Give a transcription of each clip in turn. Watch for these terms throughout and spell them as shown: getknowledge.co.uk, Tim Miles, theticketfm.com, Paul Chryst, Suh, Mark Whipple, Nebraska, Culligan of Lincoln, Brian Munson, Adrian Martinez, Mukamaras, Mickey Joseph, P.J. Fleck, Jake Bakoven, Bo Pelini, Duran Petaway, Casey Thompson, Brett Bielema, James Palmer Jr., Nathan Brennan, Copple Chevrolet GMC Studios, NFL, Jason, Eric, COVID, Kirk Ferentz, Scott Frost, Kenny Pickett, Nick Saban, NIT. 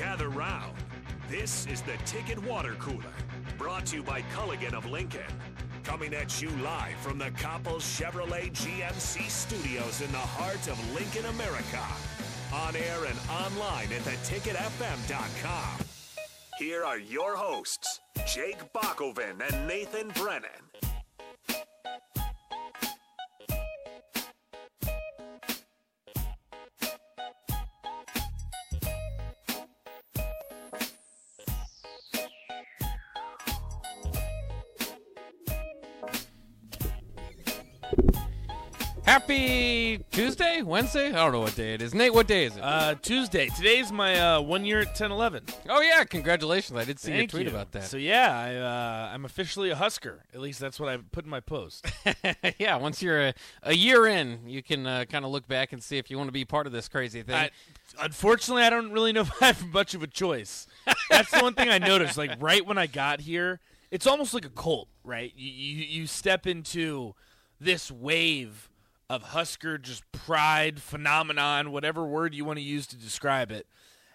Gather round. This is the Ticket Water Cooler, brought to you by Culligan of Lincoln. Coming at you live from the Copple Chevrolet GMC Studios in the heart of Lincoln, America. On air and online at theticketfm.com. Here are your hosts, Jake Bakoven and Nathan Brennan. Happy Tuesday? Wednesday? I don't know what day it is. Nate, what day is it? Tuesday. Today's my 1 year at 10-11. Oh, yeah. Congratulations. I did see your tweet about that. So, yeah, I'm officially a Husker. At least that's what I put in my post. Yeah, once you're a year in, you can kind of look back and see if you want to be part of this crazy thing. Unfortunately, I don't really know if I have much of a choice. That's the one thing I noticed. Like, right when I got here, it's almost like a cult, right? You step into this wave of Husker, just pride, phenomenon, whatever word you want to use to describe it.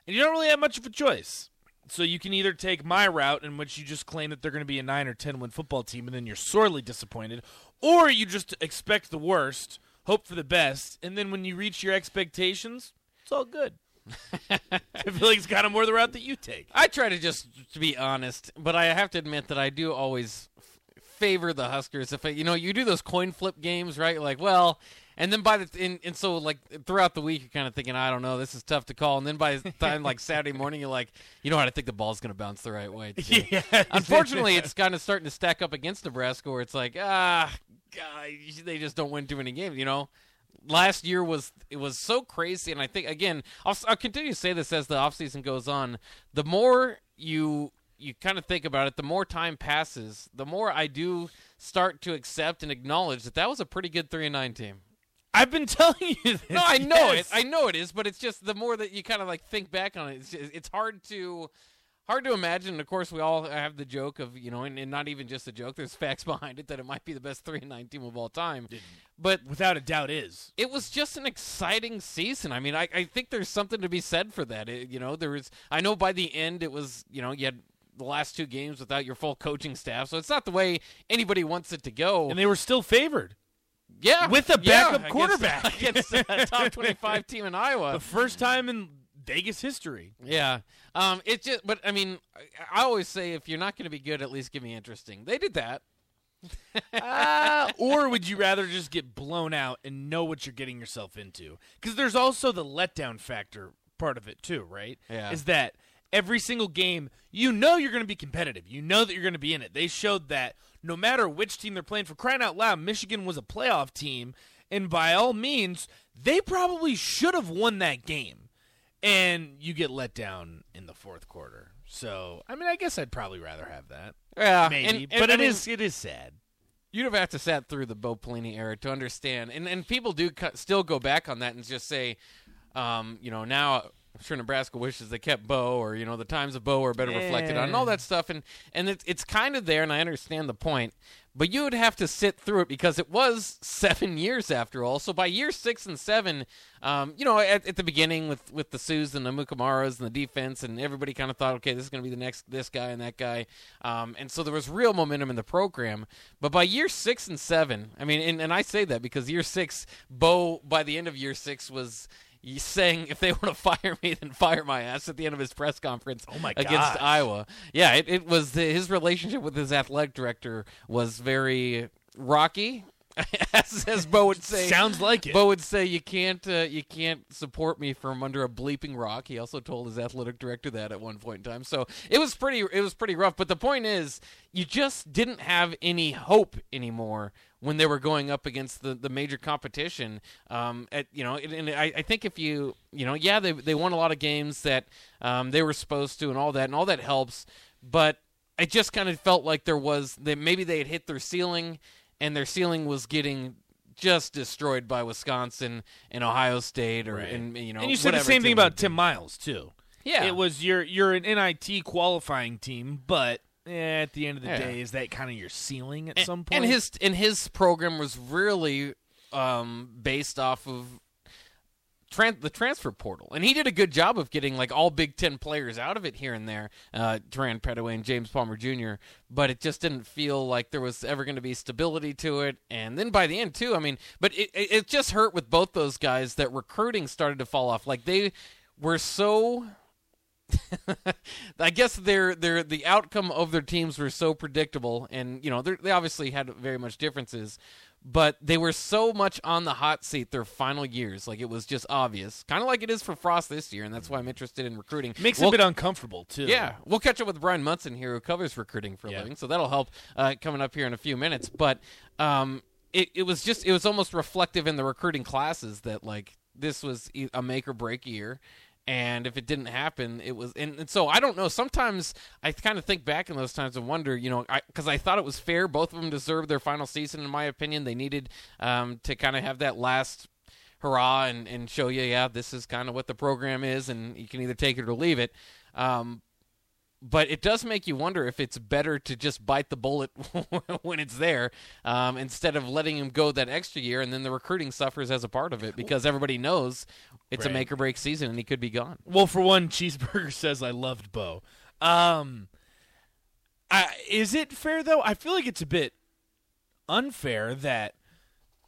And you don't really have much of a choice. So you can either take my route, in which you just claim that they're going to be a 9 or 10-win football team, and then you're sorely disappointed, or you just expect the worst, hope for the best, and then when you reach your expectations, it's all good. I feel like it's kind of more the route that you take. I try to just to be honest, but I have to admit that I do always favor the Huskers. If you know, you do those coin flip games, right? Like, well, and then by the and so like throughout the week you're kind of thinking, I don't know, this is tough to call. And then by the time like Saturday morning, you're like, you know what, I think the ball's going to bounce the right way. Yeah. Unfortunately, it's kind of starting to stack up against Nebraska, where it's like, God, they just don't win too many games. You know, last year was so crazy, and I think again, I'll continue to say this as the offseason goes on. The more you kind of think about it, the more time passes, the more I do start to accept and acknowledge that that was a pretty good 3-9 team. I've been telling you this. No, I know it. I know it is, but it's just the more that you kind of like think back on it, it's hard to imagine. And of course, we all have the joke of, you know, and not even just a joke, there's facts behind it that it might be the best 3-9 team of all time. But without a doubt is. It was just an exciting season. I mean, I think there's something to be said for that. I know by the end it was, you know, you had the last two games without your full coaching staff. So it's not the way anybody wants it to go. And they were still favored. Yeah. With a backup quarterback. Against a top 25 team in Iowa. The first time in Vegas history. Yeah. But I mean, I always say, if you're not going to be good, at least give me interesting. They did that. Or would you rather just get blown out and know what you're getting yourself into? Because there's also the letdown factor part of it too, right? Yeah. Is that every single game, you know you're going to be competitive. You know that you're going to be in it. They showed that no matter which team they're playing, for crying out loud, Michigan was a playoff team, and by all means, they probably should have won that game. And you get let down in the fourth quarter. So, I mean, I guess I'd probably rather have that. Yeah, maybe, but it is sad. You'd have had to sat through the Bo Pelini era to understand. And people do still go back on that and just say, you know, now – I'm sure Nebraska wishes they kept Bo, or, you know, the times of Bo are better reflected on, and all that stuff. And it's kind of there, and I understand the point. But you would have to sit through it because it was 7 years after all. So by year 6 and 7, you know, at the beginning with the Suhs and the Mukamaras and the defense, and everybody kind of thought, okay, this is going to be the next this guy and that guy. And so there was real momentum in the program. But by year 6 and 7, I mean, and I say that because year 6, Bo, by the end of year 6, was – he's saying, if they want to fire me, then fire my ass at the end of his press conference against Iowa. Yeah, it was his relationship with his athletic director was very rocky, as Bo would say. Sounds like it. Bo would say, you can't support me from under a bleeping rock. He also told his athletic director that at one point in time. So it was pretty rough. But the point is, you just didn't have any hope anymore when they were going up against the major competition. I think if they won a lot of games that they were supposed to, and all that helps, but it just kind of felt like maybe they had hit their ceiling, and their ceiling was getting just destroyed by Wisconsin and Ohio State, or right. And you said the same thing about Tim Miles too. Yeah, it was you're an NIT qualifying team, but at the end of the day, is that kind of your ceiling at some point? And his program was really based off of the transfer portal. And he did a good job of getting like all Big Ten players out of it here and there, Duran Petaway and James Palmer Jr., but it just didn't feel like there was ever going to be stability to it. And then by the end, too, I mean, but it just hurt with both those guys that recruiting started to fall off. Like they were so... I guess their the outcome of their teams were so predictable, and you know they obviously had very much differences, but they were so much on the hot seat their final years. Like it was just obvious, kind of like it is for Frost this year, and that's why I'm interested in recruiting. Makes it a bit uncomfortable too. Yeah, we'll catch up with Brian Munson here, who covers recruiting for a living, so that'll help coming up here in a few minutes. But it was almost reflective in the recruiting classes that like this was a make or break year. And if it didn't happen, it was – and so I don't know. Sometimes I kind of think back in those times and wonder, you know, because I thought it was fair. Both of them deserved their final season, in my opinion. They needed to kind of have that last hurrah and show you, yeah, this is kind of what the program is, and you can either take it or leave it. But it does make you wonder if it's better to just bite the bullet when it's there instead of letting him go that extra year, and then the recruiting suffers as a part of it because everybody knows it's a make-or-break season and he could be gone. Well, for one, Cheeseburger says, I loved Bo. Is it fair, though? I feel like it's a bit unfair that,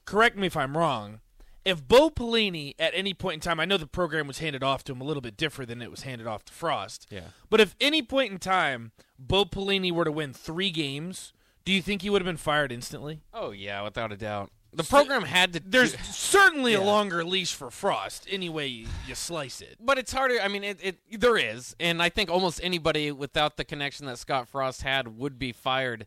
correct me if I'm wrong, if Bo Pelini at any point in time, I know the program was handed off to him a little bit different than it was handed off to Frost. Yeah. But if any point in time Bo Pelini were to win 3 games, do you think he would have been fired instantly? Oh, yeah, without a doubt. The program had to... There's certainly a longer leash for Frost, any way you slice it. But it's harder. I mean, there is. And I think almost anybody without the connection that Scott Frost had would be fired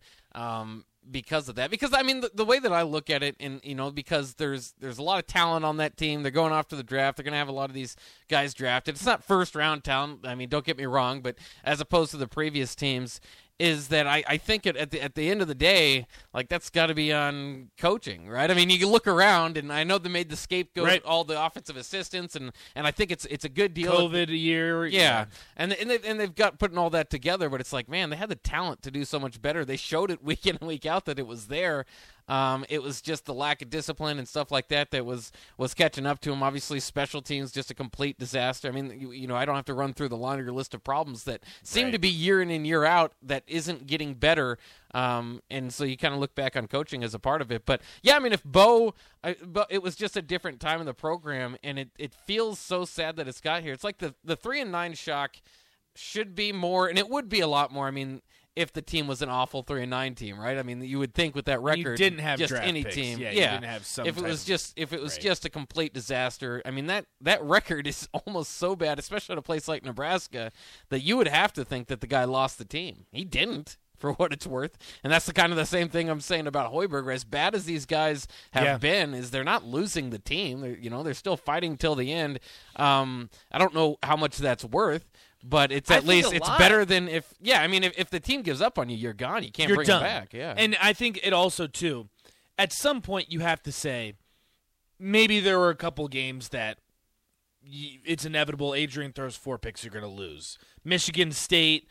because of that. Because, I mean, the way that I look at it, and, you know, because there's a lot of talent on that team. They're going off to the draft. They're going to have a lot of these guys drafted. It's not first-round talent. I mean, don't get me wrong. But as opposed to the previous teams... is that I think at the end of the day, like that's got to be on coaching, right? I mean, you look around, and I know they made the scapegoat all the offensive assistants, and I think it's a good deal. COVID a year, yeah. And they've got putting all that together, but it's like, man, they had the talent to do so much better. They showed it week in and week out that it was there. It was just the lack of discipline and stuff like that that was catching up to him. Obviously, special teams, just a complete disaster. I mean, you know, I don't have to run through the longer list of problems that seem to be year in and year out that isn't getting better. And so you kind of look back on coaching as a part of it. But, yeah, I mean, if Bo, it was just a different time in the program, and it feels so sad that it's got here. It's like the 3-9 shock should be more, and it would be a lot more. I mean, if the team was an awful 3-9 team, right? I mean, you would think with that record, you didn't have just draft any picks. Team. Yeah, you didn't have some. If it was just a complete disaster, I mean that record is almost so bad, especially at a place like Nebraska, that you would have to think that the guy lost the team. He didn't, for what it's worth, and that's the kind of the same thing I'm saying about Hoiberg. As bad as these guys have been, is they're not losing the team. They're still fighting till the end. I don't know how much that's worth. But it's at least it's better than if – yeah, I mean, if the team gives up on you, you're gone. You can't bring them back. Yeah. And I think it also, too, at some point you have to say maybe there were a couple games that it's inevitable. Adrian throws 4 picks, you're going to lose. Michigan State,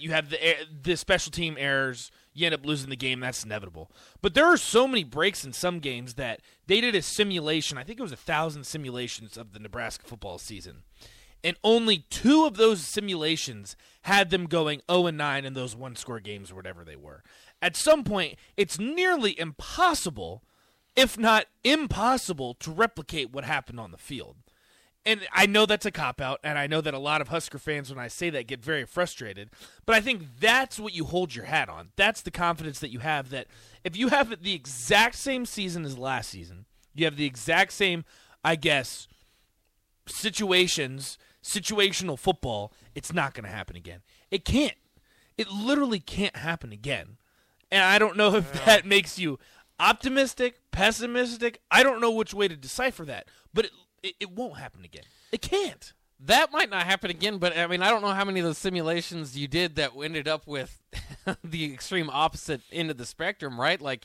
you have the special team errors. You end up losing the game. That's inevitable. But there are so many breaks in some games that they did a simulation. I think it was 1,000 simulations of the Nebraska football season. And only 2 of those simulations had them going 0-9 in those one-score games or whatever they were. At some point, it's nearly impossible, if not impossible, to replicate what happened on the field. And I know that's a cop-out, and I know that a lot of Husker fans, when I say that, get very frustrated. But I think that's what you hold your hat on. That's the confidence that you have that if you have the exact same season as last season, you have the exact same, I guess, situational football, it's not going to happen again. It can't. It literally can't happen again. And I don't know if that makes you optimistic, pessimistic. I don't know which way to decipher that, but it won't happen again. It can't. That might not happen again, but, I mean, I don't know how many of those simulations you did that ended up with the extreme opposite end of the spectrum, right? Like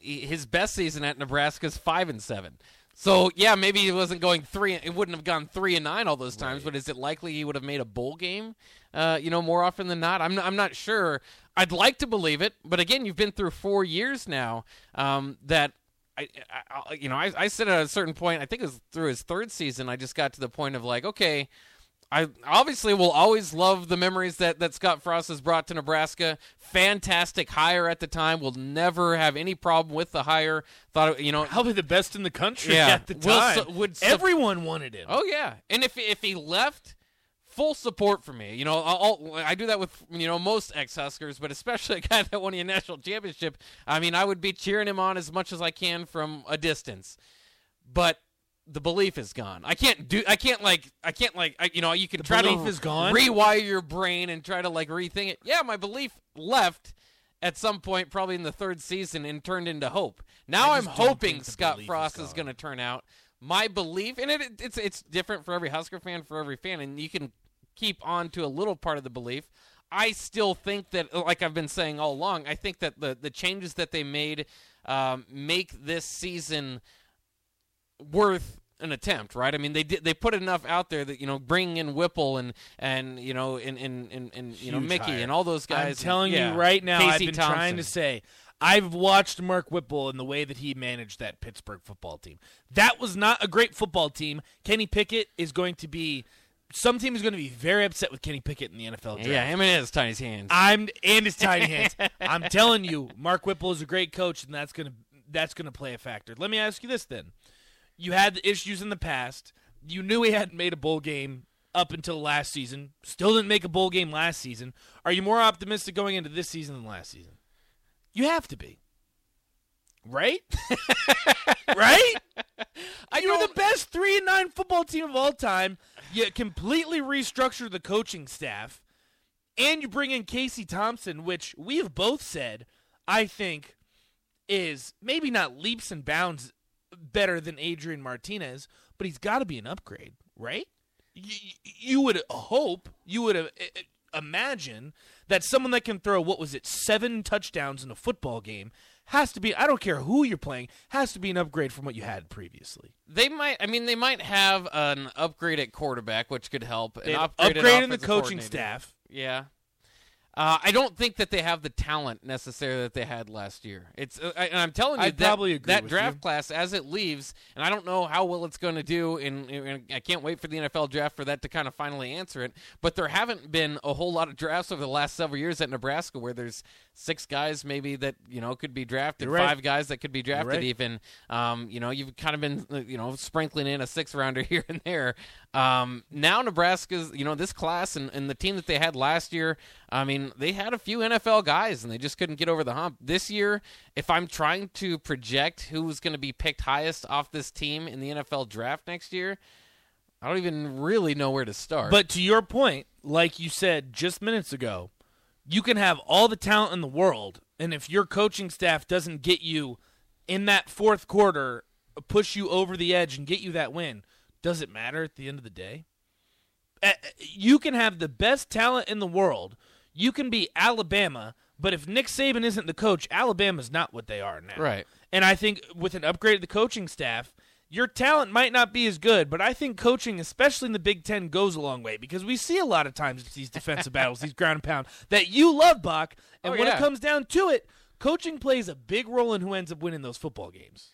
his best season at Nebraska is 5-7. So, yeah, maybe it wasn't going 3. It wouldn't have gone 3-9 all those times. Right. But is it likely he would have made a bowl game? More often than not, I'm not sure. I'd like to believe it, but again, you've been through 4 years now. That I said at a certain point, I think it was through his third season, I just got to the point of like, okay, I obviously will always love the memories that Scott Frost has brought to Nebraska. Fantastic hire at the time. Will never have any problem with the hire. Thought, probably the best in the country at the time. Everyone wanted him. Oh, yeah. And if he left, full support for me. I do that with, most ex-Huskers, but especially a guy that won a national championship. I mean, I would be cheering him on as much as I can from a distance. But the belief is gone. You can try to rewire your brain and try to rethink it. Yeah, my belief left at some point, probably in the third season, and turned into hope. Now I'm hoping Scott Frost is going to turn out. My belief, and it's different for every Husker fan, for every fan, and you can keep on to a little part of the belief. I still think that, like I've been saying all along, I think that the changes that they made make this season worth an attempt, right? I mean, they put enough out there that bringing in Whipple and Mickey hire. And all those guys. I'm telling you right now, Casey I've been Thompson. Trying to say I've watched Mark Whipple and the way that he managed that Pittsburgh football team. That was not a great football team. Kenny Pickett is going to be. Some team is going to be very upset with Kenny Pickett in the NFL draft. Yeah, him and his tiny hands. I'm telling you, Mark Whipple is a great coach, and that's gonna play a factor. Let me ask you this then. You had the issues in the past. You knew he hadn't made a bowl game up until last season. Still didn't make a bowl game last season. Are you more optimistic going into this season than last season? You have to be. Right? Right? You're the best 3-9 football team of all time. You completely restructure the coaching staff. And you bring in Casey Thompson, which we have both said, I think, is maybe not leaps and bounds better than Adrian Martinez, but he's got to be an upgrade, right? You would hope, you would imagine that someone that can throw, 7 touchdowns in a football game has to be, I don't care who you're playing, has to be an upgrade from what you had previously. They might have an upgrade at quarterback, which could help. An upgrade in the coaching staff. Yeah. I don't think that they have the talent necessarily that they had last year. I'm telling you, that draft class as it leaves, and I don't know how well it's going to do, and I can't wait for the NFL draft for that to kind of finally answer it, but there haven't been a whole lot of drafts over the last several years at Nebraska where there's 6 guys maybe that, could be drafted, right. 5 guys that could be drafted right. Even. You've kind of been, sprinkling in a 6th-rounder here and there. Now Nebraska's, this class and the team that they had last year, I mean, they had a few NFL guys, and they just couldn't get over the hump. This year, if I'm trying to project who's going to be picked highest off this team in the NFL draft next year, I don't even really know where to start. But to your point, like you said just minutes ago, you can have all the talent in the world, and if your coaching staff doesn't get you in that fourth quarter, push you over the edge and get you that win, does it matter at the end of the day? You can have the best talent in the world. You can be Alabama, but if Nick Saban isn't the coach, Alabama's not what they are now. Right. And I think with an upgrade of the coaching staff, your talent might not be as good, but I think coaching, especially in the Big Ten, goes a long way because we see a lot of times these defensive battles, these ground and pound, that you love, Bach, and when it comes down to it, coaching plays a big role in who ends up winning those football games.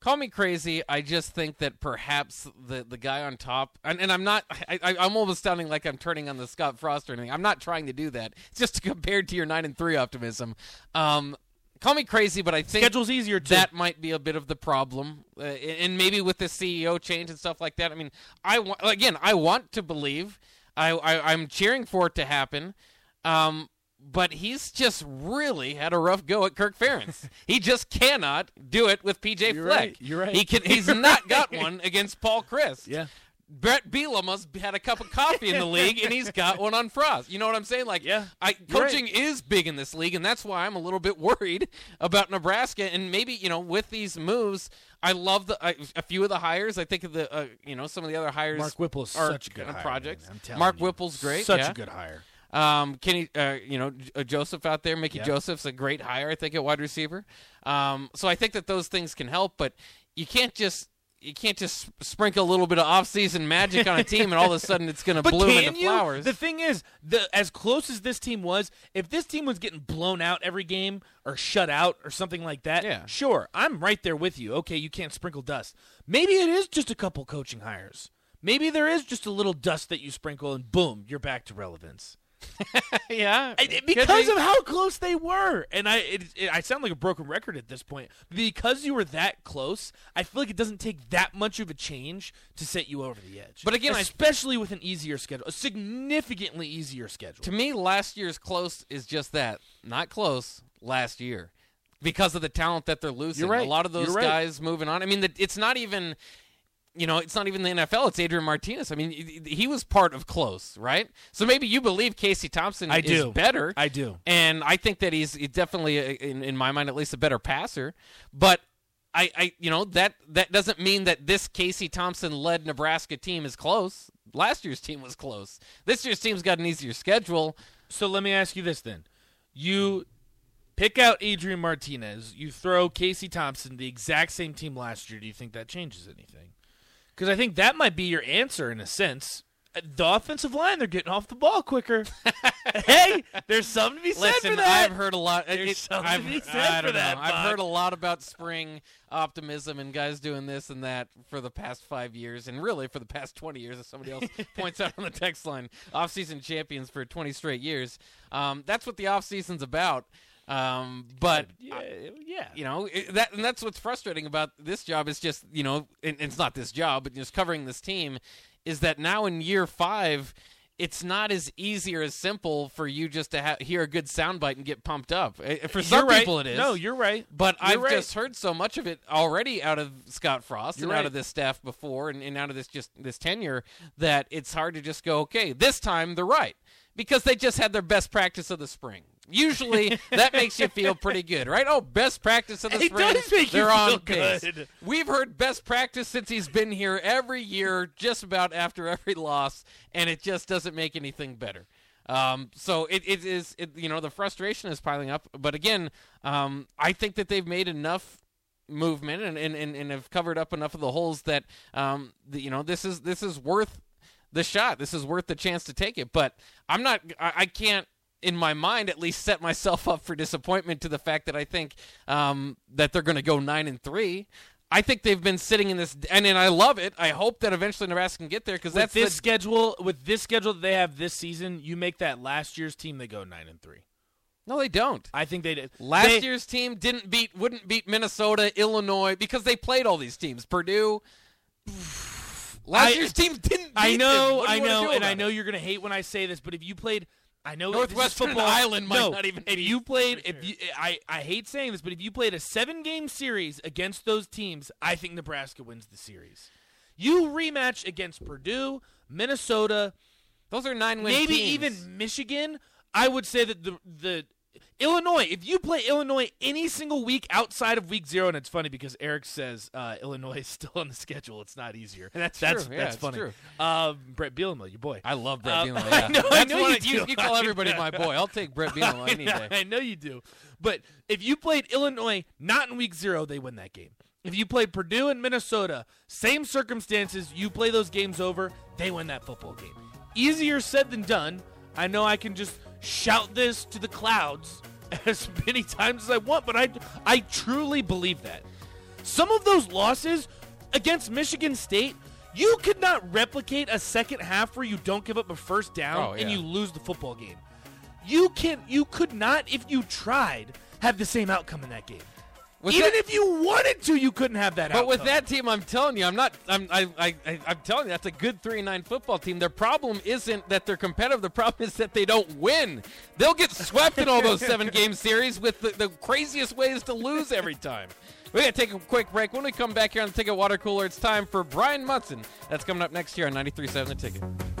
Call me crazy. I just think that perhaps the guy on top, and I'm not, I'm almost sounding like I'm turning on the Scott Frost or anything. I'm not trying to do that. It's just compared to your 9-3 optimism. Call me crazy, but I think schedule's easier too. That might be a bit of the problem, and maybe with the CEO change and stuff like that. I mean, I want to believe. I'm cheering for it to happen. But he's just really had a rough go at Kirk Ferentz. He just cannot do it with P.J. Fleck. Right. You're right. He's not got one against Paul Chryst. Yeah. Brett Bielema's had a cup of coffee in the league, and he's got one on Frost. You know what I'm saying? Coaching is big in this league, and that's why I'm a little bit worried about Nebraska. And maybe, with these moves, I love a few of the hires. I think of the, some of the other hires. Mark Whipple's such a good hire. Projects. I'm telling Mark you. Whipple's great. Such a good hire. Kenny, Joseph out there, Mickey Joseph's a great hire, I think, at wide receiver. So I think that those things can help, but you can't just you can't just sprinkle a little bit of off-season magic on a team and all of a sudden it's going to bloom into flowers. The thing is, as close as this team was, if this team was getting blown out every game or shut out or something like that, sure, I'm right there with you. Okay, you can't sprinkle dust. Maybe it is just a couple coaching hires. Maybe there is just a little dust that you sprinkle and boom, you're back to relevance. Because of how close they were, and I sound like a broken record at this point. Because you were that close, I feel like it doesn't take that much of a change to set you over the edge. But again, especially with an easier schedule, a significantly easier schedule. To me, last year's close is just that, not close. Last year, because of the talent that they're losing, a lot of those guys moving on. I mean, it's not even. You know, it's not even the NFL. It's Adrian Martinez. I mean, he was part of close, right? So maybe you believe Casey Thompson is better. I do. And I think that he's definitely, in my mind at least, a better passer. But, I you know, that doesn't mean that this Casey Thompson-led Nebraska team is close. Last year's team was close. This year's team's got an easier schedule. So let me ask you this then. You pick out Adrian Martinez. You throw Casey Thompson, the exact same team last year. Do you think that changes anything? Because I think that might be your answer in a sense. The offensive line, they're getting off the ball quicker. Hey, there's something to be said for that. I've heard a lot. I've heard a lot about spring optimism and guys doing this and that for the past 5 years and really for the past 20 years, as somebody else points out on the text line, offseason champions for 20 straight years. That's what the offseason's about. You know, and that's what's frustrating about this job is just, you know, it's not this job, but just covering this team is that now in year 5, it's not as easy or as simple for you just to hear a good soundbite and get pumped up. For some people it is. No, you're right. But I've just heard so much of it already out of Scott Frost out of this staff before and out of this tenure that it's hard to just go, okay, this time they're right. Because they just had their best practice of the spring. Usually that makes you feel pretty good, right? Oh, best practice of the spring. It does make you feel good. We've heard best practice since he's been here every year, just about after every loss, and it just doesn't make anything better. So it is, you know, the frustration is piling up. But again, I think that they've made enough movement and have covered up enough of the holes that you know, this is worth the shot. This is worth the chance to take it. But I'm not. I can't. In my mind, at least, set myself up for disappointment to the fact that I think that they're going to go 9-3. I think they've been sitting in this, and I love it. I hope that eventually Nebraska can get there because that's this schedule. With this schedule that they have this season, you make that last year's team, they go 9-3. No, they don't. I think they did. Last year's team wouldn't beat Minnesota, Illinois because they played all these teams. Purdue. Last year's team didn't. I know, and I know you're going to hate when I say this, but if you played. I know Northwestern football Island might not even. If you played, I hate saying this, but if you played a 7-game series against those teams, I think Nebraska wins the series. You rematch against Purdue, Minnesota. Those are 9-win teams. Maybe even Michigan. I would say that the Illinois. If you play Illinois any single week outside of week 0, and it's funny because Eric says Illinois is still on the schedule. It's not easier. That's true. Yeah, that's funny. True. Brett Bielema, your boy. I love Brett Bielema. Yeah. I know you call everybody my boy. I'll take Brett Bielema any day. I know you do. But if you played Illinois not in week 0, they win that game. If you played Purdue and Minnesota, same circumstances. You play those games over, they win that football game. Easier said than done. I know I can just shout this to the clouds as many times as I want, but I truly believe that. Some of those losses against Michigan State, you could not replicate a second half where you don't give up a first down and you lose the football game. You could not, if you tried, have the same outcome in that game. Even if you wanted to, you couldn't have that outcome. But with that team, I'm telling you, I'm telling you, that's a good 3-9 football team. Their problem isn't that they're competitive. The problem is that they don't win. They'll get swept in all those 7-game series with the craziest ways to lose every time. We're going to take a quick break. When we come back here on the Ticket Water Cooler, it's time for Brian Munson. That's coming up next year on 93.7 The Ticket.